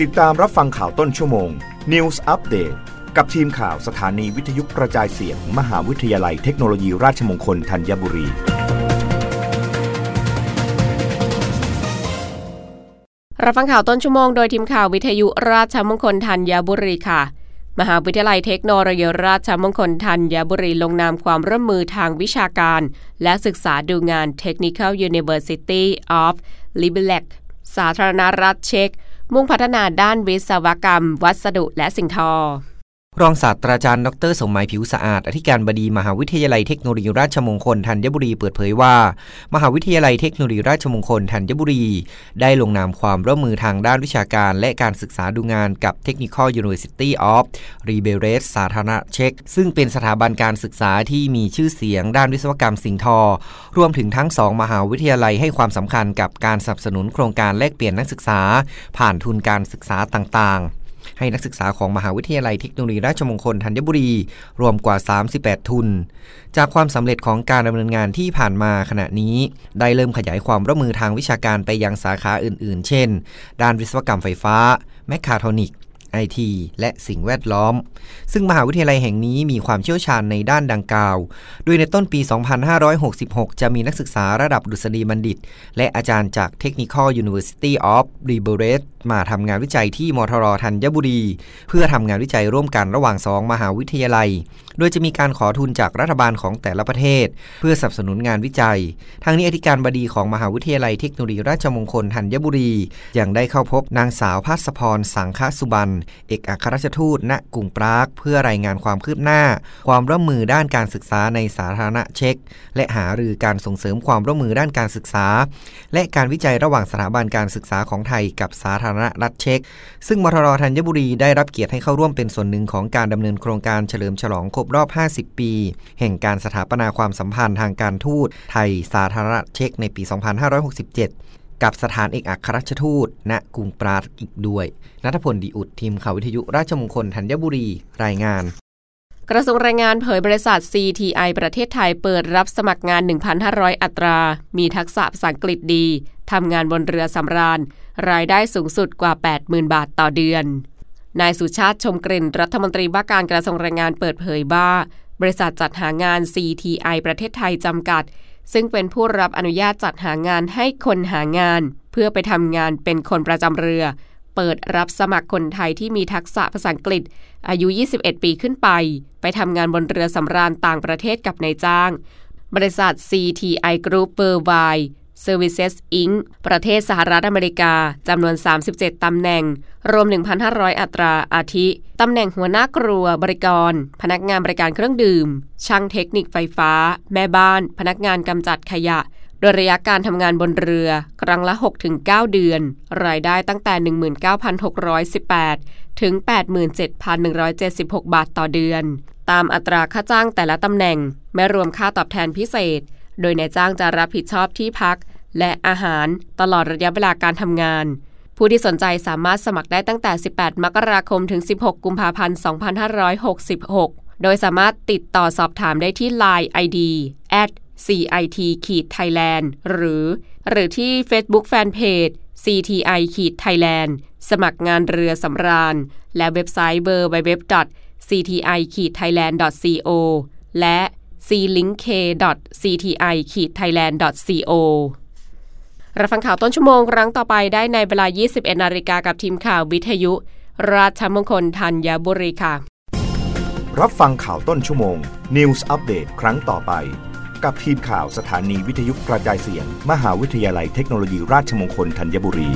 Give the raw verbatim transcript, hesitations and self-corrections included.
ติดตามรับฟังข่าวต้นชั่วโมง News Update กับทีมข่าวสถานีวิทยุกระจายเสียง มหาวิทยาลัยเทคโนโลยีราชมงคลธัญบุรีรับฟังข่าวต้นชั่วโมงโดยทีมข่าววิทยุราชมงคลธัญบุรีค่ะมหาวิทยาลัยเทคโนโลยีราชมงคลธัญบุรีลงนามความร่วมมือทางวิชาการและศึกษาดูงาน Technical University of Liberec สาธารณรัฐเช็กมุ่งพัฒนาด้านวิศวกรรมวัสดุและสิ่งทอรองศาสตราจารย์ดรสมหมายผิวสะอาดอธิการบดีมหาวิทยาลัยเทคโนโลยีราชมงคลธัญบุรีเปิดเผยว่ามหาวิทยาลัยเทคโนโลยีราชมงคลธัญบุรีได้ลงนามความร่วมมือทางด้านวิชาการและการศึกษาดูงานกับ Technical University of Liberec สาธารณเช็กซึ่งเป็นสถาบันการศึกษาที่มีชื่อเสียงด้านวิศวกรรมสิ่งทอรวมถึงทั้งสองมหาวิทยาลัยให้ความสำคัญกับการสนับสนุนโครงการแลกเปลี่ยนนักศึกษาผ่านทุนการศึกษาต่างๆให้นักศึกษาของมหาวิทยาลัยเทคโนโลยีราชมงคลธัญบุรีรวมกว่าสามสิบแปดทุนจากความสำเร็จของการดำเนินงานที่ผ่านมาขณะนี้ได้เริ่มขยายความร่วมมือทางวิชาการไปยังสาขาอื่นๆเช่นด้านวิศวกรรมไฟฟ้าแมคคาทรอนิกส์ ไอ ที และสิ่งแวดล้อมซึ่งมหาวิทยาลัยแห่งนี้มีความเชี่ยวชาญในด้านดังกล่าวโดยในต้นปีสองพันห้าร้อยหกสิบหกจะมีนักศึกษาระดับดุษฎีบัณฑิตและอาจารย์จาก Technical University of Liberecมาทำงานวิจัยที่มทรธัญบุรีเพื่อทำงานวิจัยร่วมกันระหว่างสองมหาวิทยาลัยโดยจะมีการขอทุนจากรัฐบาลของแต่ละประเทศเพื่อสนับสนุนงานวิจัยทางนี้อธิการบดีของมหาวิทยาลัยเทคโนโลยีราชมงคลธัญบุรียังได้เข้าพบนางสาวภัสพรสังฆสุบรรณเอกอัครราชทูตณกรุงปรากเพื่อรายงานความคืบหน้าความร่วมมือด้านการศึกษาในสาธารณเช็กและหารือการส่งเสริมความร่วมมือด้านการศึกษาและการวิจัยระหว่างสถาบันการศึกษาของไทยกับสาธารณรัฐเช็กซึ่งมทรธัญบุรีได้รับเกียรติให้เข้าร่วมเป็นส่วนหนึ่งของการดำเนินโครงการเฉลิมฉลองครบรอบห้าสิบปีแห่งการสถาปนาความสัมพันธ์ทางการทูตไทยสาธารณรัฐเช็กในปีสองพันห้าร้อยหกสิบเจ็ดกับสถานเอกอัครราชทูตณกรุงปรากอีกด้วยณัฐพล ดิอุดทีมข่าววิทยุราชมงคลธัญบุรีรายงานกระทรวงแรงงานเผยบริษัท ซี ที ไอ ประเทศไทยเปิดรับสมัครงาน หนึ่งพันห้าร้อย อัตรามีทักษะภาษาอังกฤษดีทำงานบนเรือสำราญรายได้สูงสุดกว่า แปดหมื่น บาทต่อเดือนนายสุชาติชมกลิ่นรัฐมนตรีว่าการกระทรวงแรงงานเปิดเผยว่าบริษัทจัดหางาน ซี ที ไอ ประเทศไทยจำกัดซึ่งเป็นผู้รับอนุญาตจัดหางานให้คนหางานเพื่อไปทำงานเป็นคนประจำเรือเปิดรับสมัครคนไทยที่มีทักษะภาษาอังกฤษอายุยี่สิบเอ็ดปีขึ้นไปไปทำงานบนเรือสำราญต่างประเทศกับนายจ้างบริษัท ซี ที ไอ Group Worldwide Services อิงค์ ประเทศสหรัฐอเมริกาจำนวนสามสิบเจ็ดตำแหน่งรวม หนึ่งพันห้าร้อย อัตราอาทิตำแหน่งหัวหน้าครัวบริกรพนักงานบริการเครื่องดื่มช่างเทคนิคไฟฟ้าแม่บ้านพนักงานกำจัดขยะโดยระยะการทำงานบนเรือครั้งละ หกถึงเก้า เดือนรายได้ตั้งแต่ หนึ่งหมื่นเก้าพันหกร้อยสิบแปด ถึง แปดหมื่นเจ็ดพันหนึ่งร้อยเจ็ดสิบหก บาทต่อเดือนตามอัตราค่าจ้างแต่ละตำแหน่งไม่รวมค่าตอบแทนพิเศษโดยนายจ้างจะรับผิดชอบที่พักและอาหารตลอดระยะเวลาการทำงานผู้ที่สนใจสามารถสมัครได้ตั้งแต่สิบแปดมกราคมถึงสิบหกกุมภาพันธ์สองพันห้าร้อยหกสิบหกโดยสามารถติดต่อสอบถามได้ที่ ไลน์ ไอ ดี แอท ซี ไอ ที ไทยแลนด์ หรือหรือที่ Facebook Fanpage ซี ที ไอ ไทยแลนด์ สมัครงานเรือสำราญและเว็บไซต์ ดับเบิลยู ดับเบิลยู ดับเบิลยู ดอท ซี ที ไอ ไทยแลนด์ ดอท ซี โอ และ ซี ลิงก์ เค ดอท ซี ที ไอ ไทยแลนด์ ดอท ซี โอ รับฟังข่าวต้นชั่วโมงครั้งต่อไปได้ในเวลา ยี่สิบเอ็ดนาฬิกา กับทีมข่าววิทยุราชมงคลธัญบุรีค่ะรับฟังข่าวต้นชั่วโมง News Update ครั้งต่อไปกับทีมข่าวสถานีวิทยุกระจายเสียงมหาวิทยาลัยเทคโนโลยีราชมงคลธัญบุรี